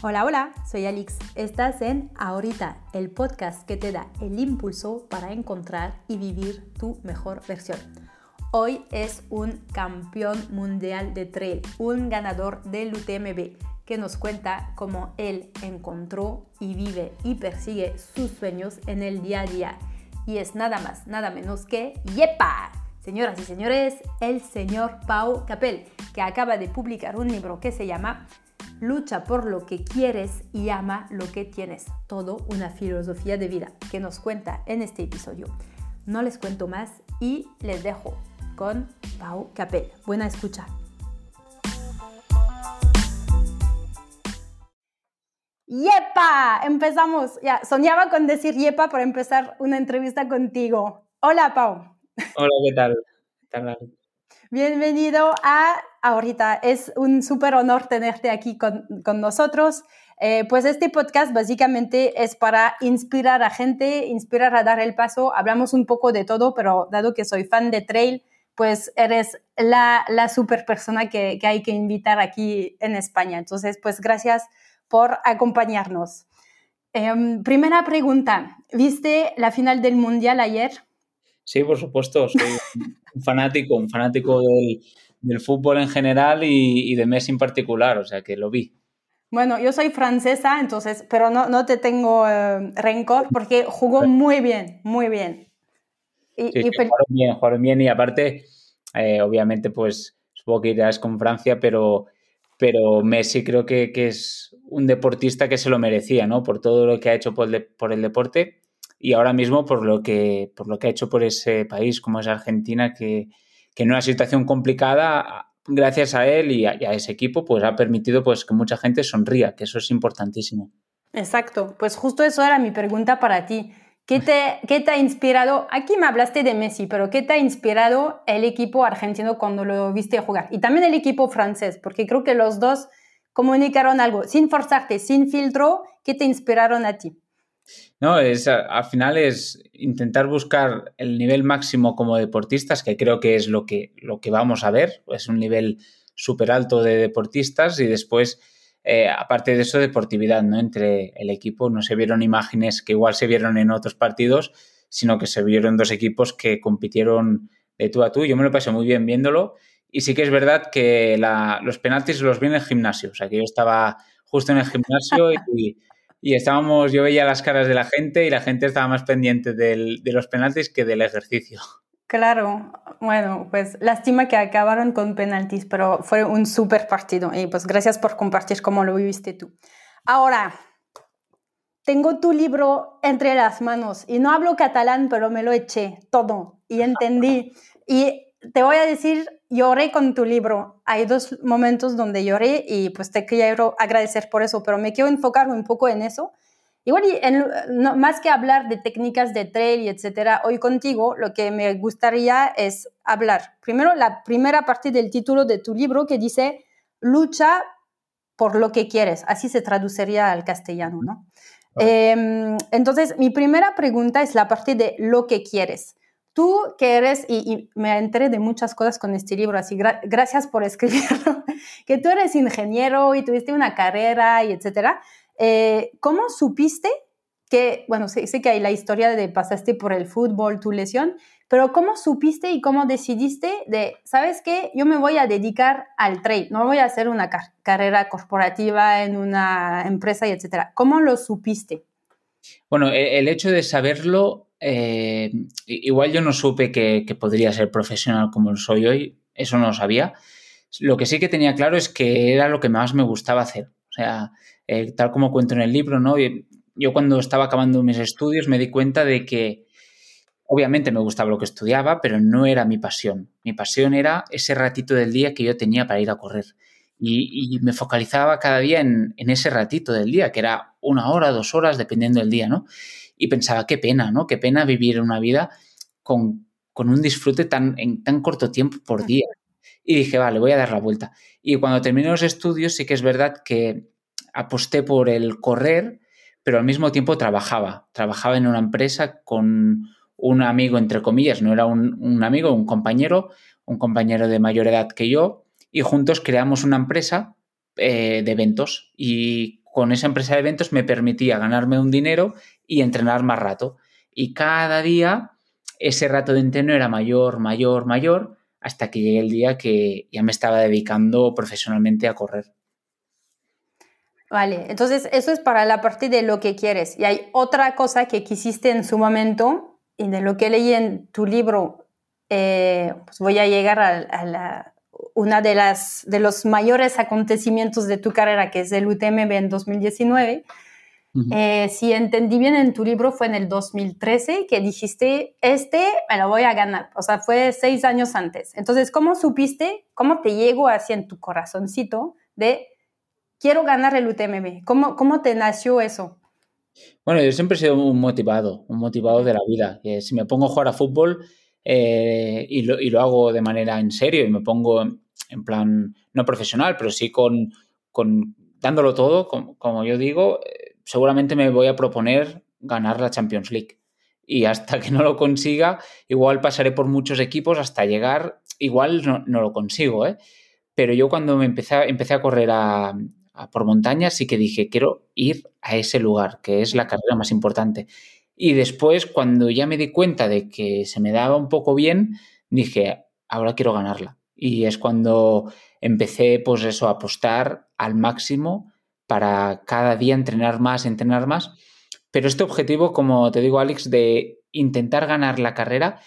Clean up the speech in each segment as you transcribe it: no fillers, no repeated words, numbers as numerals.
Hola, hola, soy Alix. Estás en Ahorita, el podcast que te da el impulso para encontrar y vivir tu mejor versión. Hoy es un campeón mundial de trail, un ganador del UTMB, que nos cuenta cómo él encontró y vive y persigue sus sueños en el día a día. Y es nada más, nada menos que ¡yepa! Señoras y señores, el señor Pau Capell, que acaba de publicar un libro que se llama Lucha por lo que quieres y ama lo que tienes. Todo una filosofía de vida que nos cuenta en este episodio. No les cuento más y les dejo con Pau Capell. Buena escucha. ¡Yepa! Empezamos. Ya, soñaba con decir yepa para empezar una entrevista contigo. Hola, Pau. Hola, ¿qué tal? Bienvenido a Ahorita. Es un súper honor tenerte aquí con nosotros. Pues este podcast básicamente es para inspirar a gente, inspirar a dar el paso. Hablamos un poco de todo, pero dado que soy fan de trail, pues eres la súper persona que hay que invitar aquí en España. Entonces, pues gracias por acompañarnos. Primera pregunta. ¿Viste la final del Mundial ayer? Sí, por supuesto, soy un fanático del fútbol en general y de Messi en particular, o sea que lo vi. Bueno, yo soy francesa, entonces, pero no te tengo rencor porque jugó muy bien, muy bien. Jugaron bien y aparte, obviamente, pues supongo que irás con Francia, pero Messi creo que es un deportista que se lo merecía, ¿no? Por todo lo que ha hecho por el deporte. Y ahora mismo por lo que ha hecho por ese país, como es Argentina, que en una situación complicada, gracias a él y a ese equipo, pues ha permitido pues, que mucha gente sonría, que eso es importantísimo. Exacto, pues justo eso era mi pregunta para ti. ¿Qué te ha inspirado? Aquí me hablaste de Messi, pero ¿qué te ha inspirado el equipo argentino cuando lo viste jugar? Y también el equipo francés, porque creo que los dos comunicaron algo, sin forzarte, sin filtro, ¿qué te inspiraron a ti? No, al final es intentar buscar el nivel máximo como deportistas, que creo que es lo que vamos a ver, es un nivel súper alto de deportistas y después, aparte de eso, deportividad, ¿no? Entre el equipo no se vieron imágenes que igual se vieron en otros partidos, sino que se vieron dos equipos que compitieron de tú a tú. Yo me lo pasé muy bien viéndolo y sí que es verdad que los penaltis los vi en el gimnasio, o sea que yo estaba justo en el gimnasio y estábamos, yo veía las caras de la gente y la gente estaba más pendiente de los penaltis que del ejercicio. Claro, bueno, pues lástima que acabaron con penaltis, pero fue un súper partido y pues gracias por compartir cómo lo viviste tú. Ahora, tengo tu libro entre las manos y no hablo catalán, pero me lo eché todo y entendí. Y te voy a decir, lloré con tu libro. Hay dos momentos donde lloré y pues te quiero agradecer por eso, pero me quiero enfocar un poco en eso. Igual, más que hablar de técnicas de trail y etcétera, hoy contigo lo que me gustaría es hablar. Primero, la primera parte del título de tu libro que dice lucha por lo que quieres. Así se traduciría al castellano, ¿no? Entonces, mi primera pregunta es la parte de lo que quieres. Tú que eres, y me enteré de muchas cosas con este libro, así gracias por escribirlo, que tú eres ingeniero y tuviste una carrera y etcétera. ¿Cómo supiste que, bueno, sé que hay la historia de pasaste por el fútbol, tu lesión, pero cómo supiste y cómo decidiste de, ¿sabes qué? Yo me voy a dedicar al trail, no voy a hacer una carrera corporativa en una empresa y etcétera. ¿Cómo lo supiste? Bueno, el hecho de saberlo... igual yo no supe que podría ser profesional como soy hoy, eso no lo sabía. Lo que sí que tenía claro es que era lo que más me gustaba hacer. O sea, tal como cuento en el libro, ¿no? Yo cuando estaba acabando mis estudios me di cuenta de que obviamente me gustaba lo que estudiaba, pero no era mi pasión. Mi pasión era ese ratito del día que yo tenía para ir a correr. Y me focalizaba cada día en ese ratito del día, que era 1 hora, 2 horas, dependiendo del día, ¿no? Y pensaba, qué pena, ¿no? Qué pena vivir una vida con un disfrute en tan corto tiempo por día. Y dije, vale, voy a dar la vuelta. Y cuando terminé los estudios sí que es verdad que aposté por el correr, pero al mismo tiempo trabajaba en una empresa con un amigo, entre comillas, no era un amigo, un compañero de mayor edad que yo, y juntos creamos una empresa de eventos y con esa empresa de eventos me permitía ganarme un dinero y entrenar más rato. Y cada día ese rato de entreno era mayor, hasta que llegué el día que ya me estaba dedicando profesionalmente a correr. Vale, entonces eso es para la parte de lo que quieres. Y hay otra cosa que quisiste en su momento y de lo que leí en tu libro, pues voy a llegar a una de los mayores acontecimientos de tu carrera, que es el UTMB en 2019. Uh-huh. Si entendí bien, en tu libro fue en el 2013 que dijiste, me lo voy a ganar. O sea, fue 6 años antes. Entonces, ¿cómo supiste, cómo te llegó así en tu corazoncito de quiero ganar el UTMB? ¿Cómo te nació eso? Bueno, yo siempre he sido un motivado de la vida. Si me pongo a jugar a fútbol y lo hago de manera en serio y me pongo en plan no profesional, pero sí con dándolo todo, como yo digo, seguramente me voy a proponer ganar la Champions League. Y hasta que no lo consiga, igual pasaré por muchos equipos hasta llegar, igual no lo consigo, ¿eh? Pero yo cuando me empecé a correr por montaña, sí que dije, quiero ir a ese lugar, que es la carrera más importante. Y después, cuando ya me di cuenta de que se me daba un poco bien, dije, ahora quiero ganarla. Y es cuando empecé, pues eso, a apostar al máximo para cada día entrenar más. Pero este objetivo, como te digo, Alex, de intentar ganar la carrera,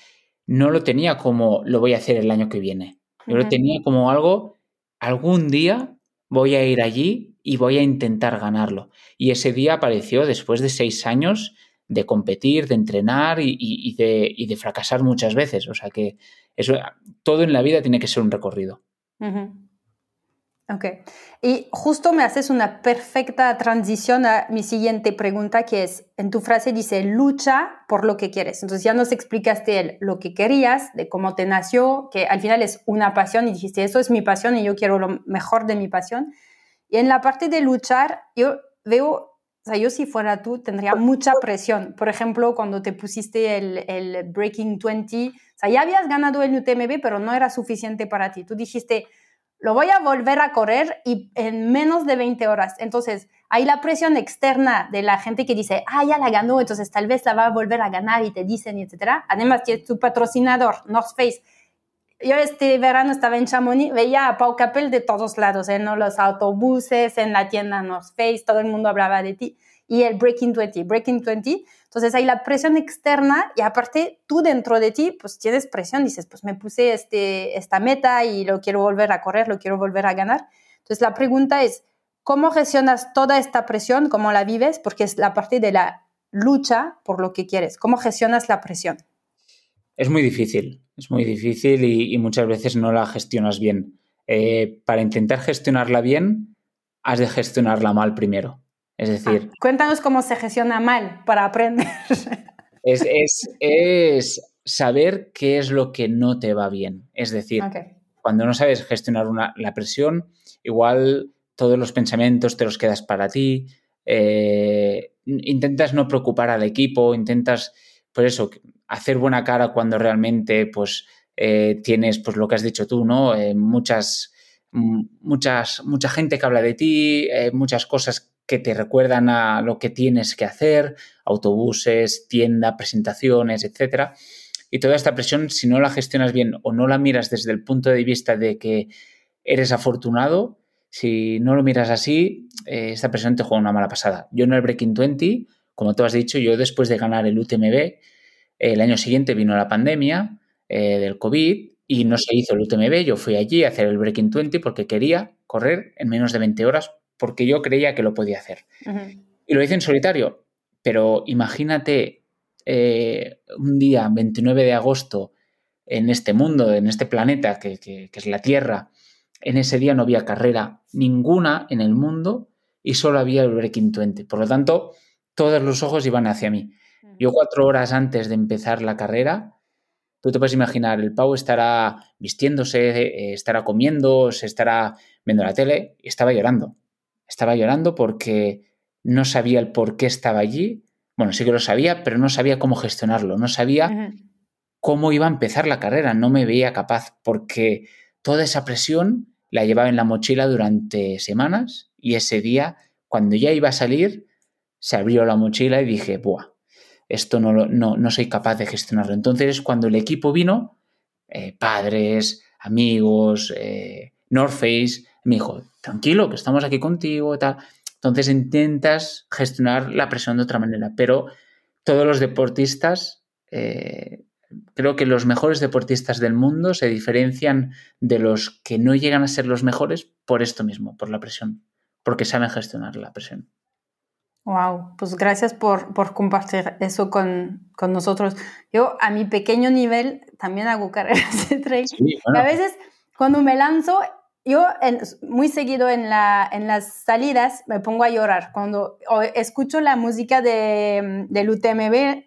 no lo tenía como lo voy a hacer el año que viene. Yo lo tenía como algo, algún día voy a ir allí y voy a intentar ganarlo. Y ese día apareció después de 6 años de competir, de entrenar y de fracasar muchas veces. O sea que eso, todo en la vida tiene que ser un recorrido. Uh-huh. Ok, y justo me haces una perfecta transición a mi siguiente pregunta, que es, en tu frase dice, lucha por lo que quieres. Entonces ya nos explicaste lo que querías, de cómo te nació, que al final es una pasión, y dijiste, eso es mi pasión y yo quiero lo mejor de mi pasión. Y en la parte de luchar, yo veo, o sea, yo si fuera tú tendría mucha presión. Por ejemplo, cuando te pusiste el Breaking 20, o sea, ya habías ganado el UTMB, pero no era suficiente para ti. Tú dijiste, lo voy a volver a correr y en menos de 20 horas. Entonces, hay la presión externa de la gente que dice, ya la ganó, entonces tal vez la va a volver a ganar y te dicen, etc. Además, que tu patrocinador, North Face. Yo este verano estaba en Chamonix, veía a Pau Capell de todos lados, ¿no? Los autobuses, en la tienda North Face, todo el mundo hablaba de ti. Y el Breaking 20. Entonces, hay la presión externa y aparte tú dentro de ti, pues tienes presión, dices, pues me puse esta meta y lo quiero volver a correr, lo quiero volver a ganar. Entonces, la pregunta es, ¿cómo gestionas toda esta presión? ¿Cómo la vives? Porque es la parte de la lucha por lo que quieres. ¿Cómo gestionas la presión? Es muy difícil y muchas veces no la gestionas bien. Para intentar gestionarla bien, has de gestionarla mal primero. Es decir... cuéntanos cómo se gestiona mal para aprender. Es saber qué es lo que no te va bien. Es decir, Cuando no sabes gestionar la presión, igual todos los pensamientos te los quedas para ti, intentas no preocupar al equipo, intentas, por eso, hacer buena cara cuando realmente pues, tienes pues, lo que has dicho tú, ¿no? Mucha gente que habla de ti, muchas cosas que te recuerdan a lo que tienes que hacer, autobuses, tienda, presentaciones, etcétera. Y toda esta presión, si no la gestionas bien o no la miras desde el punto de vista de que eres afortunado, si no lo miras así, esta presión te juega una mala pasada. Yo en el Breaking 20, como tú has dicho, yo después de ganar el UTMB, el año siguiente vino la pandemia del COVID y no se hizo el UTMB. Yo fui allí a hacer el Breaking 20 porque quería correr en menos de 20 horas porque yo creía que lo podía hacer. Uh-huh. Y lo hice en solitario, pero imagínate un día, 29 de agosto, en este mundo, en este planeta que es la Tierra, en ese día no había carrera ninguna en el mundo y solo había el Breaking 20. Por lo tanto, todos los ojos iban hacia mí. Uh-huh. Yo 4 horas antes de empezar la carrera, tú te puedes imaginar, el Pau estará vistiéndose, estará comiendo, se estará viendo la tele y estaba llorando. Estaba llorando porque no sabía el por qué estaba allí. Bueno, sí que lo sabía, pero no sabía cómo gestionarlo. No sabía cómo iba a empezar la carrera. No me veía capaz porque toda esa presión la llevaba en la mochila durante semanas y ese día Cuando ya iba a salir, se abrió la mochila y dije, ¡buah! Esto no soy capaz de gestionarlo. Entonces, cuando el equipo vino, padres, amigos, North Face, me dijo, tranquilo, que estamos aquí contigo, tal. Entonces intentas gestionar la presión de otra manera. Pero todos los deportistas, creo que los mejores deportistas del mundo se diferencian de los que no llegan a ser los mejores por esto mismo, por la presión, porque saben gestionar la presión. Wow, pues gracias por compartir eso con nosotros. Yo a mi pequeño nivel también hago carreras de trail. Sí, bueno. A veces cuando me lanzo, yo muy seguido en las salidas me pongo a llorar. Cuando escucho la música del UTMB,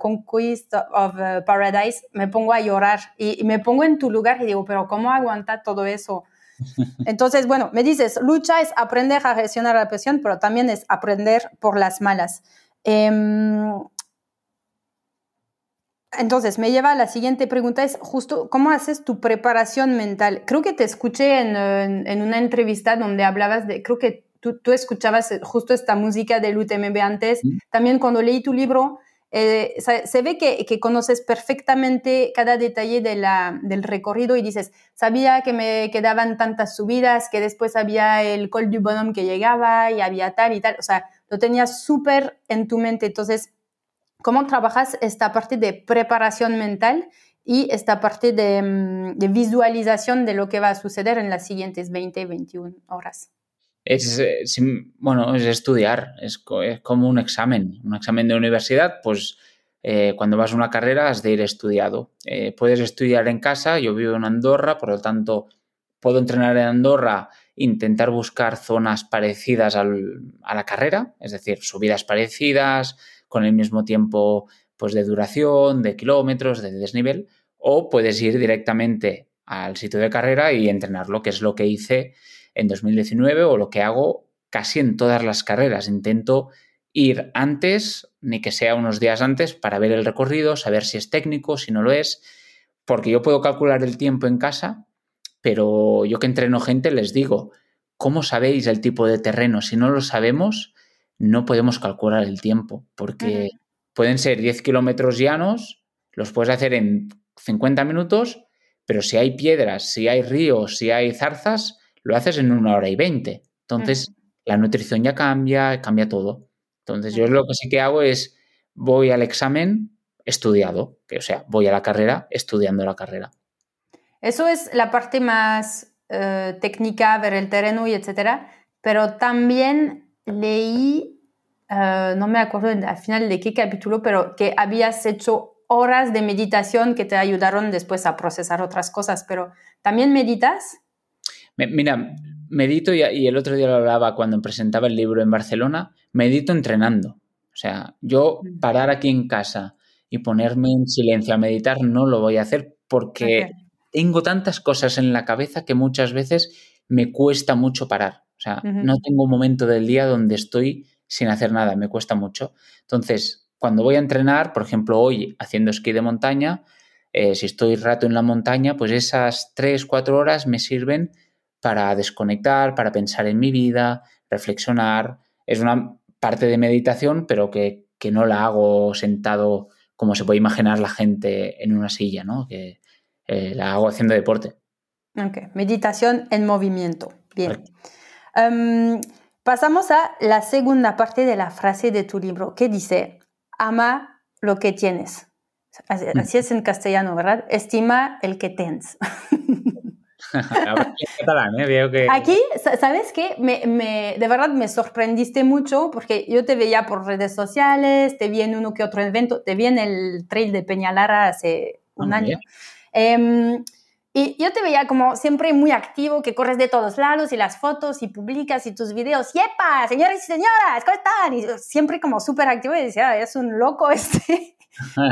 Conquest of Paradise, me pongo a llorar y me pongo en tu lugar y digo, pero ¿cómo aguanta todo eso? Entonces, bueno, me dices, lucha es aprender a gestionar la presión, pero también es aprender por las malas. Entonces, me lleva a la siguiente pregunta, es justo, ¿cómo haces tu preparación mental? Creo que te escuché en una entrevista donde hablabas de, creo que tú escuchabas justo esta música del UTMB antes. También cuando leí tu libro, se ve que conoces perfectamente cada detalle del recorrido y dices, sabía que me quedaban tantas subidas, que después había el Col du Bonhomme que llegaba y había tal y tal, o sea, lo tenías súper en tu mente. Entonces, ¿cómo trabajas esta parte de preparación mental y esta parte de visualización de lo que va a suceder en las siguientes 20, 21 horas? Es estudiar, es como un examen de universidad, pues cuando vas a una carrera has de ir estudiado. Puedes estudiar en casa, yo vivo en Andorra, por lo tanto puedo entrenar en Andorra, intentar buscar zonas parecidas a la carrera, es decir, subidas parecidas, con el mismo tiempo pues, de duración, de kilómetros, de desnivel, o puedes ir directamente al sitio de carrera y entrenarlo, que es lo que hice en 2019 o lo que hago casi en todas las carreras. Intento ir antes, ni que sea unos días antes, para ver el recorrido, saber si es técnico, si no lo es, porque yo puedo calcular el tiempo en casa, pero yo que entreno gente les digo, ¿cómo sabéis el tipo de terreno? Si no lo sabemos, no podemos calcular el tiempo, porque pueden ser 10 kilómetros llanos, los puedes hacer en 50 minutos, pero si hay piedras, si hay ríos, si hay zarzas, lo haces en 1 hora y 20. Entonces, la nutrición ya cambia todo. Entonces, yo lo que sí que hago es, voy al examen estudiado, o sea, voy a la carrera estudiando la carrera. Eso es la parte más técnica, ver el terreno y etcétera, pero también leí, no me acuerdo al final de qué capítulo, pero que habías hecho horas de meditación que te ayudaron después a procesar otras cosas, pero ¿también meditas? Mira, medito y el otro día lo hablaba cuando presentaba el libro en Barcelona, medito entrenando. O sea, yo parar aquí en casa y ponerme en silencio a meditar no lo voy a hacer porque tengo tantas cosas en la cabeza que muchas veces me cuesta mucho parar. O sea, no tengo un momento del día donde estoy sin hacer nada, me cuesta mucho. Entonces, cuando voy a entrenar, por ejemplo, hoy haciendo esquí de montaña, si estoy rato en la montaña, pues esas 3-4 horas me sirven para desconectar, para pensar en mi vida, reflexionar. Es una parte de meditación, pero que no la hago sentado como se puede imaginar la gente en una silla, ¿no? Que la hago haciendo deporte. Ok, meditación en movimiento. Bien. Pasamos a la segunda parte de la frase de tu libro, que dice, ama lo que tienes. Así es en castellano, ¿verdad? Estima el que tens. Aquí, ¿sabes qué? De verdad me sorprendiste mucho porque yo te veía por redes sociales, te vi en uno que otro evento, te vi en el trail de Peñalara hace un año. Y yo te veía como siempre muy activo, que corres de todos lados y las fotos y publicas y tus videos. ¡Yepa! Señores y señoras, ¿cómo están? Y siempre como súper activo y decía, es un loco este.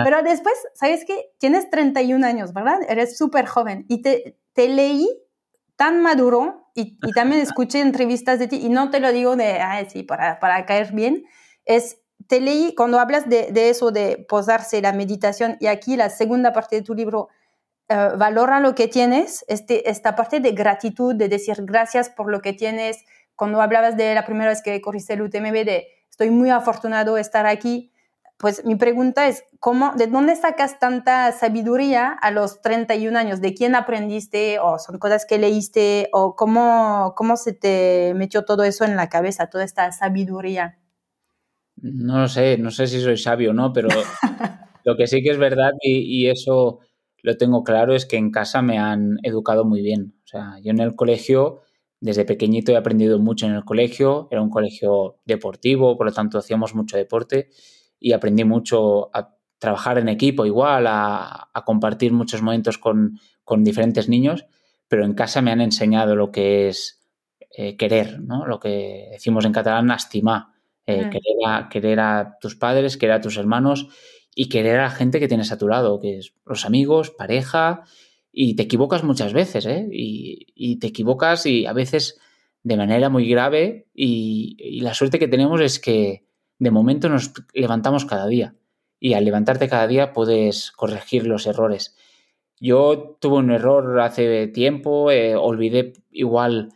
Pero después, ¿sabes qué? Tienes 31 años, ¿verdad? Eres súper joven y te leí tan maduro y también escuché entrevistas de ti y no te lo digo de, sí, para caer bien. Te leí cuando hablas de eso, de posarse, la meditación y aquí la segunda parte de tu libro, valora lo que tienes, esta parte de gratitud, de decir gracias por lo que tienes, cuando hablabas de la primera vez que corriste el UTMB, de estoy muy afortunado de estar aquí, pues mi pregunta es, ¿de dónde sacas tanta sabiduría a los 31 años? ¿De quién aprendiste? ¿O son cosas que leíste? ¿O cómo se te metió todo eso en la cabeza, toda esta sabiduría? No sé si soy sabio o no, pero lo que sí que es verdad y eso lo tengo claro es que en casa me han educado muy bien. O sea, yo en el colegio, desde pequeñito he aprendido mucho en el colegio, era un colegio deportivo, por lo tanto hacíamos mucho deporte y aprendí mucho a trabajar en equipo igual, a compartir muchos momentos con diferentes niños, pero en casa me han enseñado lo que es querer, ¿no? Lo que decimos en catalán, estimar, querer a tus padres, querer a tus hermanos y querer a la gente que tienes a tu lado, que es los amigos, pareja, y te equivocas muchas veces, ¿eh? Y te equivocas y a veces de manera muy grave y la suerte que tenemos es que de momento nos levantamos cada día y al levantarte cada día puedes corregir los errores. Yo tuve un error hace tiempo, olvidé igual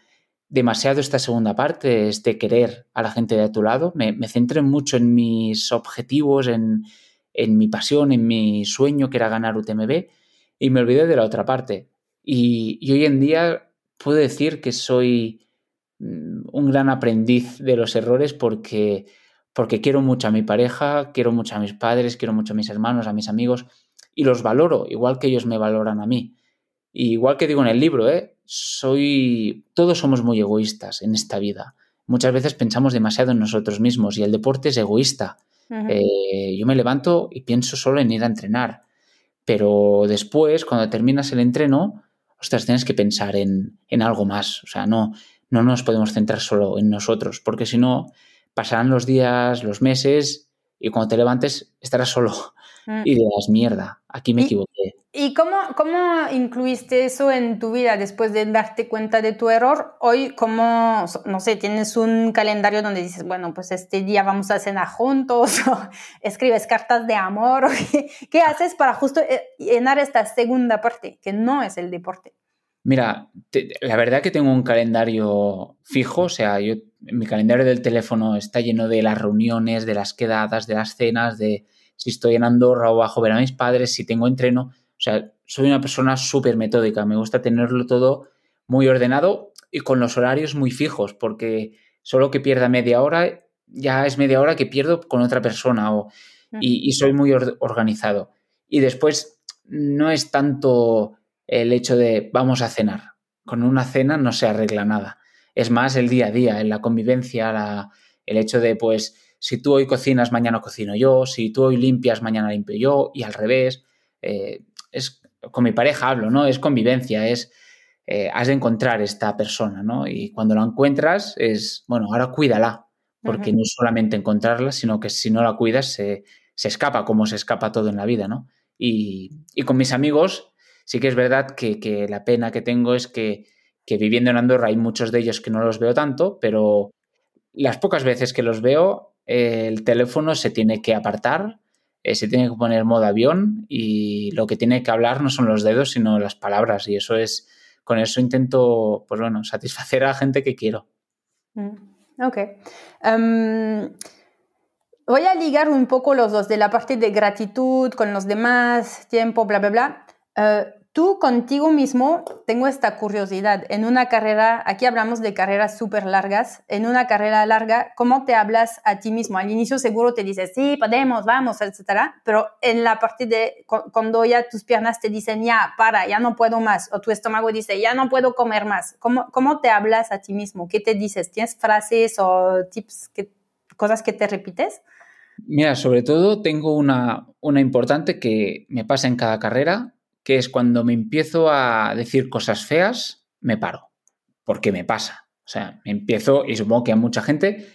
demasiado esta segunda parte, este querer a la gente de a tu lado. Me centré mucho en mis objetivos, en mi pasión, en mi sueño que era ganar UTMB y me olvidé de la otra parte. Y hoy en día puedo decir que soy un gran aprendiz de los errores porque quiero mucho a mi pareja, quiero mucho a mis padres, quiero mucho a mis hermanos, a mis amigos, y los valoro, igual que ellos me valoran a mí. Y igual que digo en el libro, todos somos muy egoístas en esta vida. Muchas veces pensamos demasiado en nosotros mismos y el deporte es egoísta. Uh-huh. Yo me levanto y pienso solo en ir a entrenar, pero después, cuando terminas el entreno, tienes que pensar en algo más. O sea, no nos podemos centrar solo en nosotros, porque si no pasarán los días, los meses y cuando te levantes estarás solo y dirás, mierda, aquí me equivoqué. ¿Y cómo incluiste eso en tu vida después de darte cuenta de tu error? Hoy, ¿cómo, no sé, tienes un calendario donde dices, bueno, pues este día vamos a cenar juntos o escribes cartas de amor? ¿Qué haces para justo llenar esta segunda parte que no es el deporte? Mira, la verdad que tengo un calendario fijo, o sea, mi calendario del teléfono está lleno de las reuniones, de las quedadas, de las cenas, de si estoy en Andorra o bajo ver a mis padres, si tengo entreno. O sea, soy una persona súper metódica, me gusta tenerlo todo muy ordenado y con los horarios muy fijos, porque solo que pierda media hora, ya es media hora que pierdo con otra persona y soy muy organizado. Y después no es tanto el hecho de vamos a cenar. Con una cena no se arregla nada. Es más el día a día, en la convivencia, el hecho de, pues, si tú hoy cocinas, mañana cocino yo, si tú hoy limpias, mañana limpio yo, y al revés. Con mi pareja hablo, ¿no? Es convivencia, has de encontrar esta persona, ¿no? Y cuando la encuentras es, bueno, ahora cuídala, porque no es solamente encontrarla, sino que si no la cuidas se escapa, como se escapa todo en la vida, ¿no? Y con mis amigos sí que es verdad que la pena que tengo es que viviendo en Andorra hay muchos de ellos que no los veo tanto, pero las pocas veces que los veo, el teléfono se tiene que apartar, se tiene que poner modo avión y lo que tiene que hablar no son los dedos, sino las palabras. Y eso es, con eso intento, pues bueno, satisfacer a la gente que quiero. Ok. Voy a ligar un poco los dos de la parte de gratitud con los demás, tiempo, bla, bla, bla. Tú contigo mismo, tengo esta curiosidad, en una carrera, aquí hablamos de carreras súper largas, en una carrera larga, ¿cómo te hablas a ti mismo? Al inicio seguro te dices, sí, podemos, vamos, etcétera, pero en la parte de cuando ya tus piernas te dicen, ya no puedo más, o tu estómago dice, ya no puedo comer más, ¿cómo te hablas a ti mismo? ¿Qué te dices? ¿Tienes frases o tips, cosas que te repites? Mira, sobre todo tengo una importante que me pasa en cada carrera, que es cuando me empiezo a decir cosas feas, me paro, porque me pasa. O sea, me empiezo, y supongo que a mucha gente,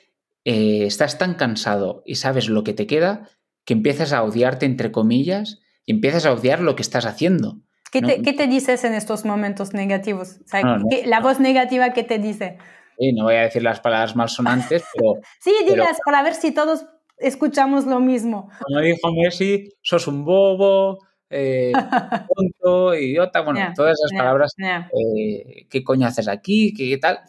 estás tan cansado y sabes lo que te queda, que empiezas a odiarte, entre comillas, y empiezas a odiar lo que estás haciendo. ¿Qué te dices en estos momentos negativos? O sea, la voz negativa, ¿qué te dice? Sí, no voy a decir las palabras malsonantes, pero... sí, dilas para ver si todos escuchamos lo mismo. Como dijo Messi, sos un bobo... tonto, idiota, bueno, todas esas palabras, ¿qué coño haces aquí? ¿Qué tal?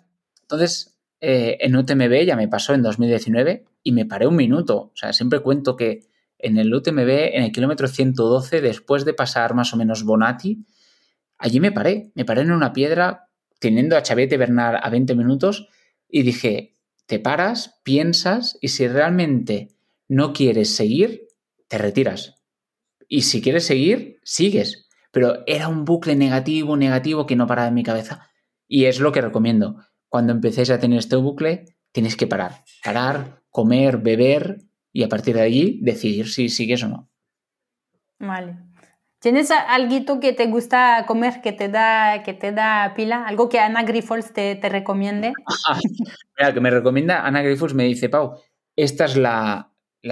Entonces, en UTMB ya me pasó en 2019 y me paré un minuto. O sea, siempre cuento que en el UTMB, en el kilómetro 112, después de pasar más o menos Bonatti, allí me paré en una piedra teniendo a Xavier Bernal a 20 minutos y dije, te paras, piensas y si realmente no quieres seguir, te retiras. Y si quieres seguir, sigues. Pero era un bucle negativo que no paraba en mi cabeza. Y es lo que recomiendo. Cuando empecéis a tener este bucle, tenéis que parar. Parar, comer, beber y a partir de allí decidir si sigues o no. Vale. ¿Tienes algo que te gusta comer, que te da pila? ¿Algo que Ana Grifols te recomiende? Mira, que me recomienda Ana Grifols, me dice, Pau, esta es la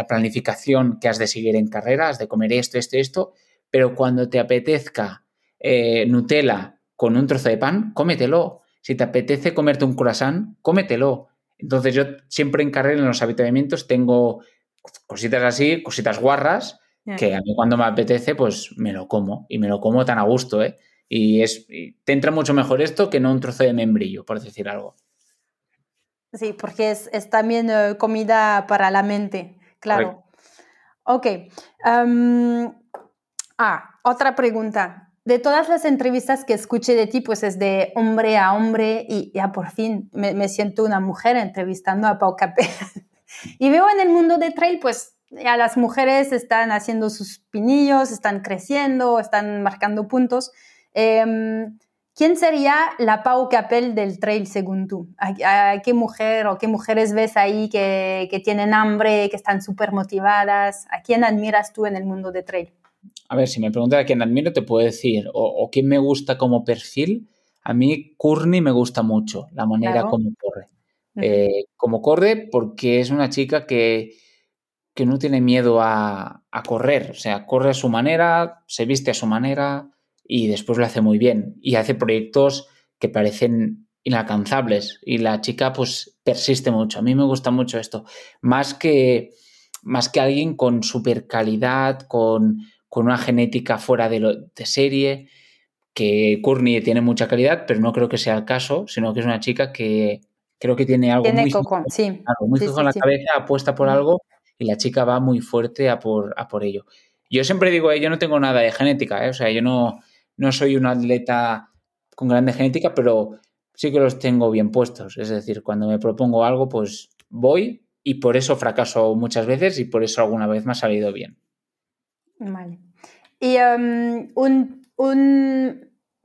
planificación que has de seguir en carrera, has de comer esto, pero cuando te apetezca Nutella con un trozo de pan, cómetelo. Si te apetece comerte un croissant, cómetelo. Entonces yo siempre en carrera, en los habituamientos, tengo cositas así, cositas guarras, que a mí cuando me apetece, pues me lo como. Y me lo como tan a gusto, ¿eh? Y te entra mucho mejor esto que no un trozo de membrillo, por decir algo. Sí, porque es también comida para la mente. Claro. Correcto. Ok. Otra pregunta. De todas las entrevistas que escuché de ti, pues es de hombre a hombre y ya por fin me siento una mujer entrevistando a Pau Capell. Y veo en el mundo de trail, pues ya las mujeres están haciendo sus pinillos, están creciendo, están marcando puntos. ¿Quién sería la Pau Capell del trail según tú? ¿A qué mujer o qué mujeres ves ahí que tienen hambre, que están súper motivadas? ¿A quién admiras tú en el mundo de trail? A ver, si me preguntas a quién admiro, te puedo decir o quién me gusta como perfil. A mí Kurni me gusta mucho, la manera como corre. Uh-huh. Como corre porque es una chica que no tiene miedo a correr. O sea, corre a su manera, se viste a su manera y después lo hace muy bien y hace proyectos que parecen inalcanzables y la chica pues persiste mucho. A mí me gusta mucho esto, más que alguien con super calidad, con una genética fuera de serie, que Kurni tiene mucha calidad, pero no creo que sea el caso, sino que es una chica que creo que tiene algo muy fijo en la cabeza, apuesta por algo y la chica va muy fuerte a por ello. Yo siempre digo, yo no tengo nada de genética, o sea, yo no soy un atleta con grande genética, pero sí que los tengo bien puestos. Es decir, cuando me propongo algo, pues voy y por eso fracaso muchas veces y por eso alguna vez me ha salido bien. Vale. Y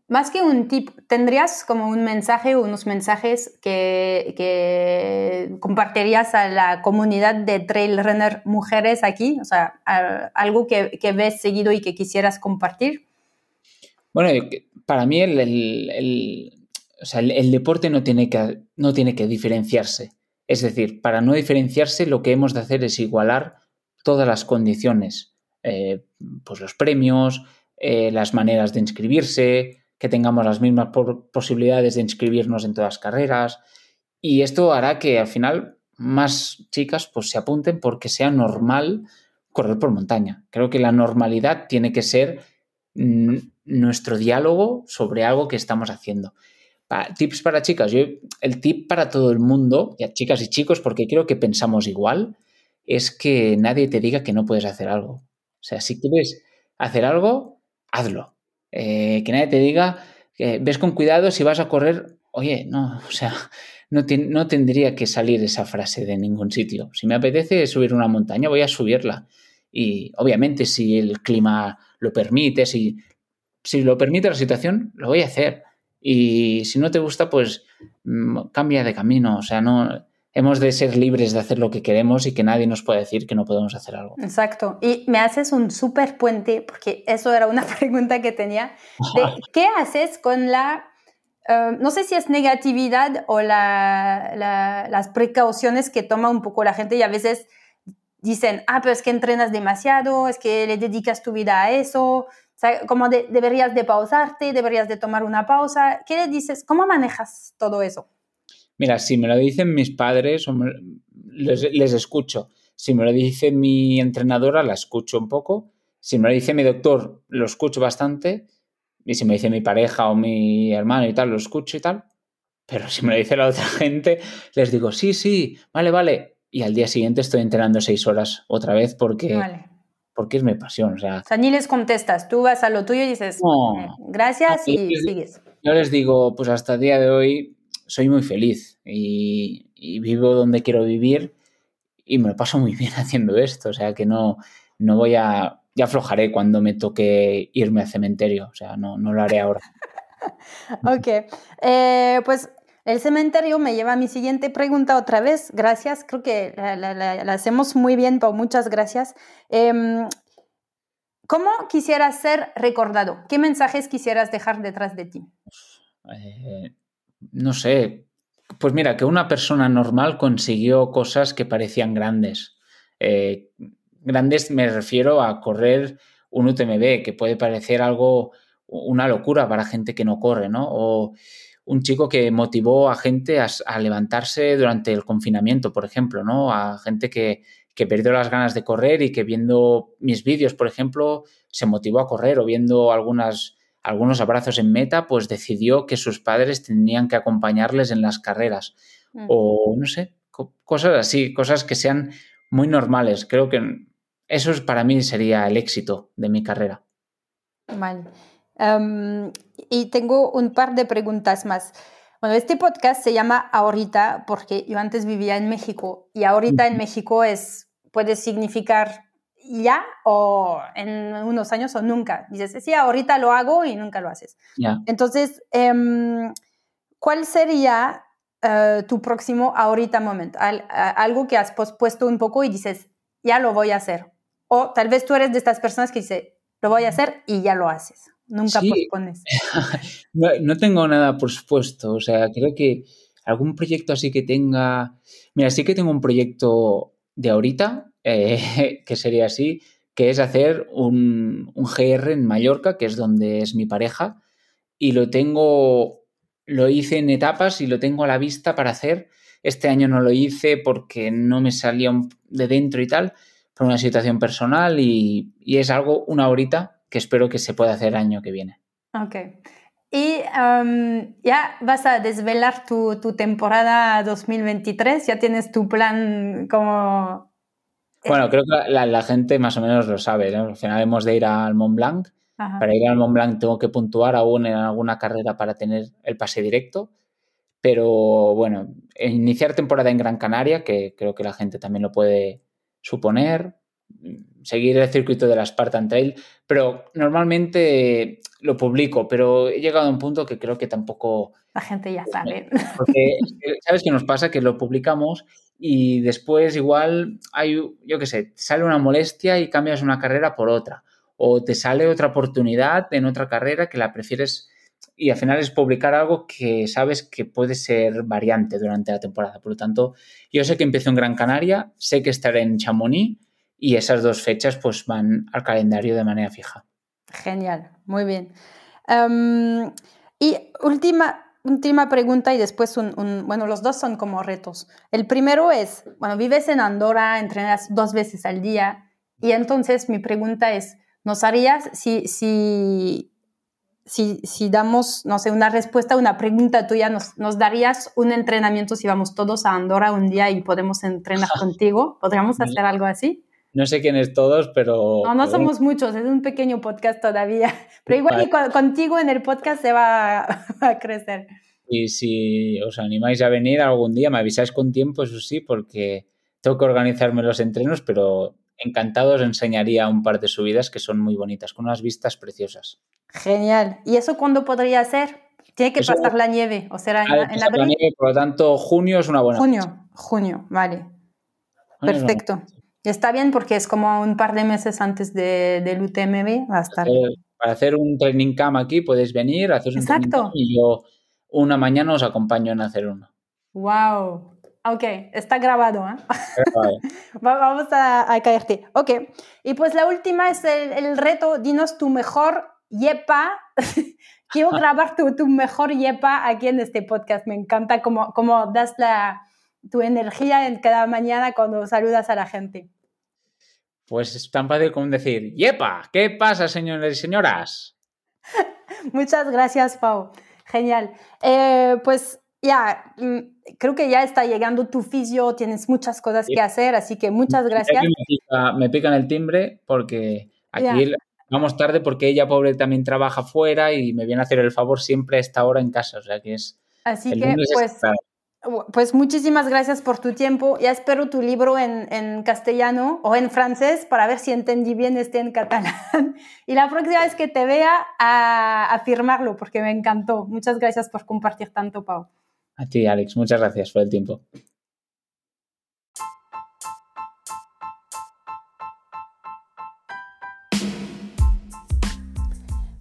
más que un tip, ¿tendrías como un mensaje o unos mensajes que compartirías a la comunidad de trail runner mujeres aquí? O sea, algo que ves seguido y que quisieras compartir. Bueno, para mí el deporte no tiene que diferenciarse. Es decir, para no diferenciarse lo que hemos de hacer es igualar todas las condiciones. Pues los premios, las maneras de inscribirse, que tengamos las mismas posibilidades de inscribirnos en todas las carreras y esto hará que al final más chicas pues se apunten porque sea normal correr por montaña. Creo que la normalidad tiene que ser nuestro diálogo sobre algo que estamos haciendo. Tips para chicas. Yo, el tip para todo el mundo, y a chicas y chicos, porque creo que pensamos igual, es que nadie te diga que no puedes hacer algo. O sea, si quieres hacer algo, hazlo. Que nadie te diga, ves con cuidado si vas a correr, oye, no, o sea, no tendría que salir esa frase de ningún sitio. Si me apetece subir una montaña, voy a subirla. Y obviamente si el clima lo permite, si lo permite la situación, lo voy a hacer. Y si no te gusta, pues cambia de camino. O sea, no... Hemos de ser libres de hacer lo que queremos y que nadie nos pueda decir que no podemos hacer algo. Exacto. Y me haces un súper puente, porque eso era una pregunta que tenía. De, ¿qué haces con la... no sé si es negatividad o las precauciones que toma un poco la gente y a veces dicen, pero es que entrenas demasiado, es que le dedicas tu vida a eso... O sea, como deberías de pausarte, deberías de tomar una pausa. ¿Qué le dices? ¿Cómo manejas todo eso? Mira, si me lo dicen mis padres, les escucho. Si me lo dice mi entrenadora, la escucho un poco. Si me lo dice mi doctor, lo escucho bastante. Y si me dice mi pareja o mi hermano y tal, lo escucho y tal. Pero si me lo dice la otra gente, les digo, sí, sí, vale. Y al día siguiente estoy entrenando 6 horas otra vez porque es mi pasión. O sea, ni les contestas, tú vas a lo tuyo y dices, no, gracias y sigues. Yo les digo, pues hasta el día de hoy soy muy feliz y vivo donde quiero vivir y me lo paso muy bien haciendo esto. O sea, que no voy a... Ya aflojaré cuando me toque irme al cementerio. O sea, no lo haré ahora. Ok. Pues... El cementerio me lleva a mi siguiente pregunta otra vez. Gracias, creo que la hacemos muy bien, Pau, muchas gracias. ¿Cómo quisieras ser recordado? ¿Qué mensajes quisieras dejar detrás de ti? No sé. Pues mira, que una persona normal consiguió cosas que parecían grandes. Grandes me refiero a correr un UTMB, que puede parecer algo, una locura para gente que no corre, ¿no? O un chico que motivó a gente a levantarse durante el confinamiento, por ejemplo, ¿no? A gente que perdió las ganas de correr y que viendo mis vídeos, por ejemplo, se motivó a correr, o viendo algunos abrazos en meta, pues decidió que sus padres tenían que acompañarles en las carreras. O, no sé, cosas así, cosas que sean muy normales. Creo que eso para mí sería el éxito de mi carrera. Vale. Y tengo un par de preguntas más. Bueno, este podcast se llama Ahorita porque yo antes vivía en México y ahorita en México puede significar ya o en unos años o nunca. Dices, sí, ahorita lo hago y nunca lo haces. Yeah. Entonces, ¿cuál sería tu próximo ahorita momento? Algo que has pospuesto un poco y dices, ya lo voy a hacer. O tal vez tú eres de estas personas que dice, lo voy a hacer y ya lo haces. Nunca pospones. No tengo nada pospuesto. O sea, creo que algún proyecto así que tenga... Mira, sí que tengo un proyecto de ahorita, que sería así, que es hacer un GR en Mallorca, que es donde es mi pareja, y lo hice en etapas y lo tengo a la vista para hacer. Este año no lo hice porque no me salía de dentro y tal, por una situación personal, y es algo, una horita, que espero que se pueda hacer el año que viene. Ok. Y ya vas a desvelar tu temporada 2023, ya tienes tu plan como... Bueno, creo que la gente más o menos lo sabe, ¿no? Al final hemos de ir al Mont Blanc. Ajá. Para ir al Mont Blanc tengo que puntuar aún en alguna carrera para tener el pase directo, pero bueno, iniciar temporada en Gran Canaria, que creo que la gente también lo puede suponer, seguir el circuito de la Spartan Trail, pero normalmente lo publico, pero he llegado a un punto que creo que tampoco... La gente ya sabe. Porque ¿sabes qué nos pasa? Que lo publicamos y después igual hay, yo qué sé, sale una molestia y cambias una carrera por otra, o te sale otra oportunidad en otra carrera que la prefieres, y al final es publicar algo que sabes que puede ser variante durante la temporada. Por lo tanto, yo sé que empiezo en Gran Canaria, sé que estaré en Chamonix, y esas dos fechas pues van al calendario de manera fija. Genial, muy bien. Y última pregunta y después bueno, los dos son como retos. El primero es, bueno, vives en Andorra, entrenas 2 veces al día, y entonces mi pregunta es, ¿nos harías si damos, no sé, una respuesta a una pregunta tuya, nos darías un entrenamiento si vamos todos a Andorra un día y podemos entrenar contigo? ¿Podríamos hacer algo así? No sé quiénes todos, pero... No somos muchos, es un pequeño podcast todavía. Pero igual contigo en el podcast se va a crecer. Y si os animáis a venir algún día, me avisáis con tiempo, eso sí, porque tengo que organizarme los entrenos, pero encantado os enseñaría un par de subidas que son muy bonitas, con unas vistas preciosas. Genial. ¿Y eso cuándo podría ser? Tiene que pasar la nieve, o será en abril. La nieve, por lo tanto, junio es una buena fecha. Junio, vale. Perfecto. Está bien porque es como un par de meses antes del UTMB, va a estar. Para hacer un training camp aquí podéis venir, hacer un training camp y yo una mañana os acompaño en hacer uno. ¡Wow! Ok, está grabado, ¿eh? Vamos a caerte. Ok, y pues la última es el reto, dinos tu mejor yepa. Quiero grabar tu mejor yepa aquí en este podcast, me encanta cómo das tu energía en cada mañana cuando saludas a la gente. Pues es tan fácil como decir, ¡yepa! ¿Qué pasa, señores y señoras? Muchas gracias, Pau. Genial. Pues Ya, creo que ya está llegando tu fisio, tienes muchas cosas que hacer, así que muchas gracias. Me pican el timbre porque aquí vamos tarde porque ella, pobre, también trabaja fuera y me viene a hacer el favor siempre a esta hora en casa, o sea que es... Así que, pues muchísimas gracias por tu tiempo. Ya espero tu libro en castellano o en francés para ver si entendí bien este en catalán. Y la próxima vez que te vea a firmarlo porque me encantó. Muchas gracias por compartir tanto, Pau. A ti, Alex. Muchas gracias por el tiempo.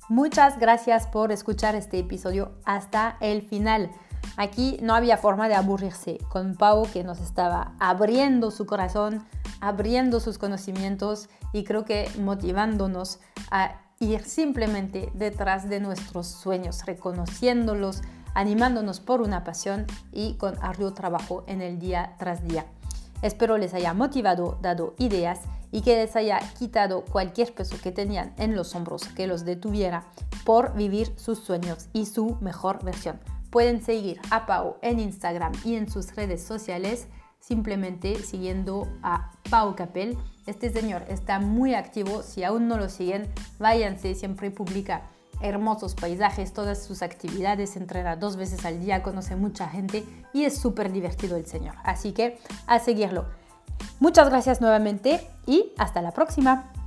Muchas gracias por escuchar este episodio hasta el final. Aquí no había forma de aburrirse con Pau, que nos estaba abriendo su corazón, abriendo sus conocimientos y creo que motivándonos a ir simplemente detrás de nuestros sueños, reconociéndolos, animándonos por una pasión y con arduo trabajo en el día tras día. Espero les haya motivado, dado ideas y que les haya quitado cualquier peso que tenían en los hombros que los detuviera por vivir sus sueños y su mejor versión. Pueden seguir a Pau en Instagram y en sus redes sociales simplemente siguiendo a Pau Capell. Este señor está muy activo, si aún no lo siguen, váyanse, siempre publica hermosos paisajes, todas sus actividades, entrena 2 veces al día, conoce mucha gente y es súper divertido el señor. Así que a seguirlo. Muchas gracias nuevamente y hasta la próxima.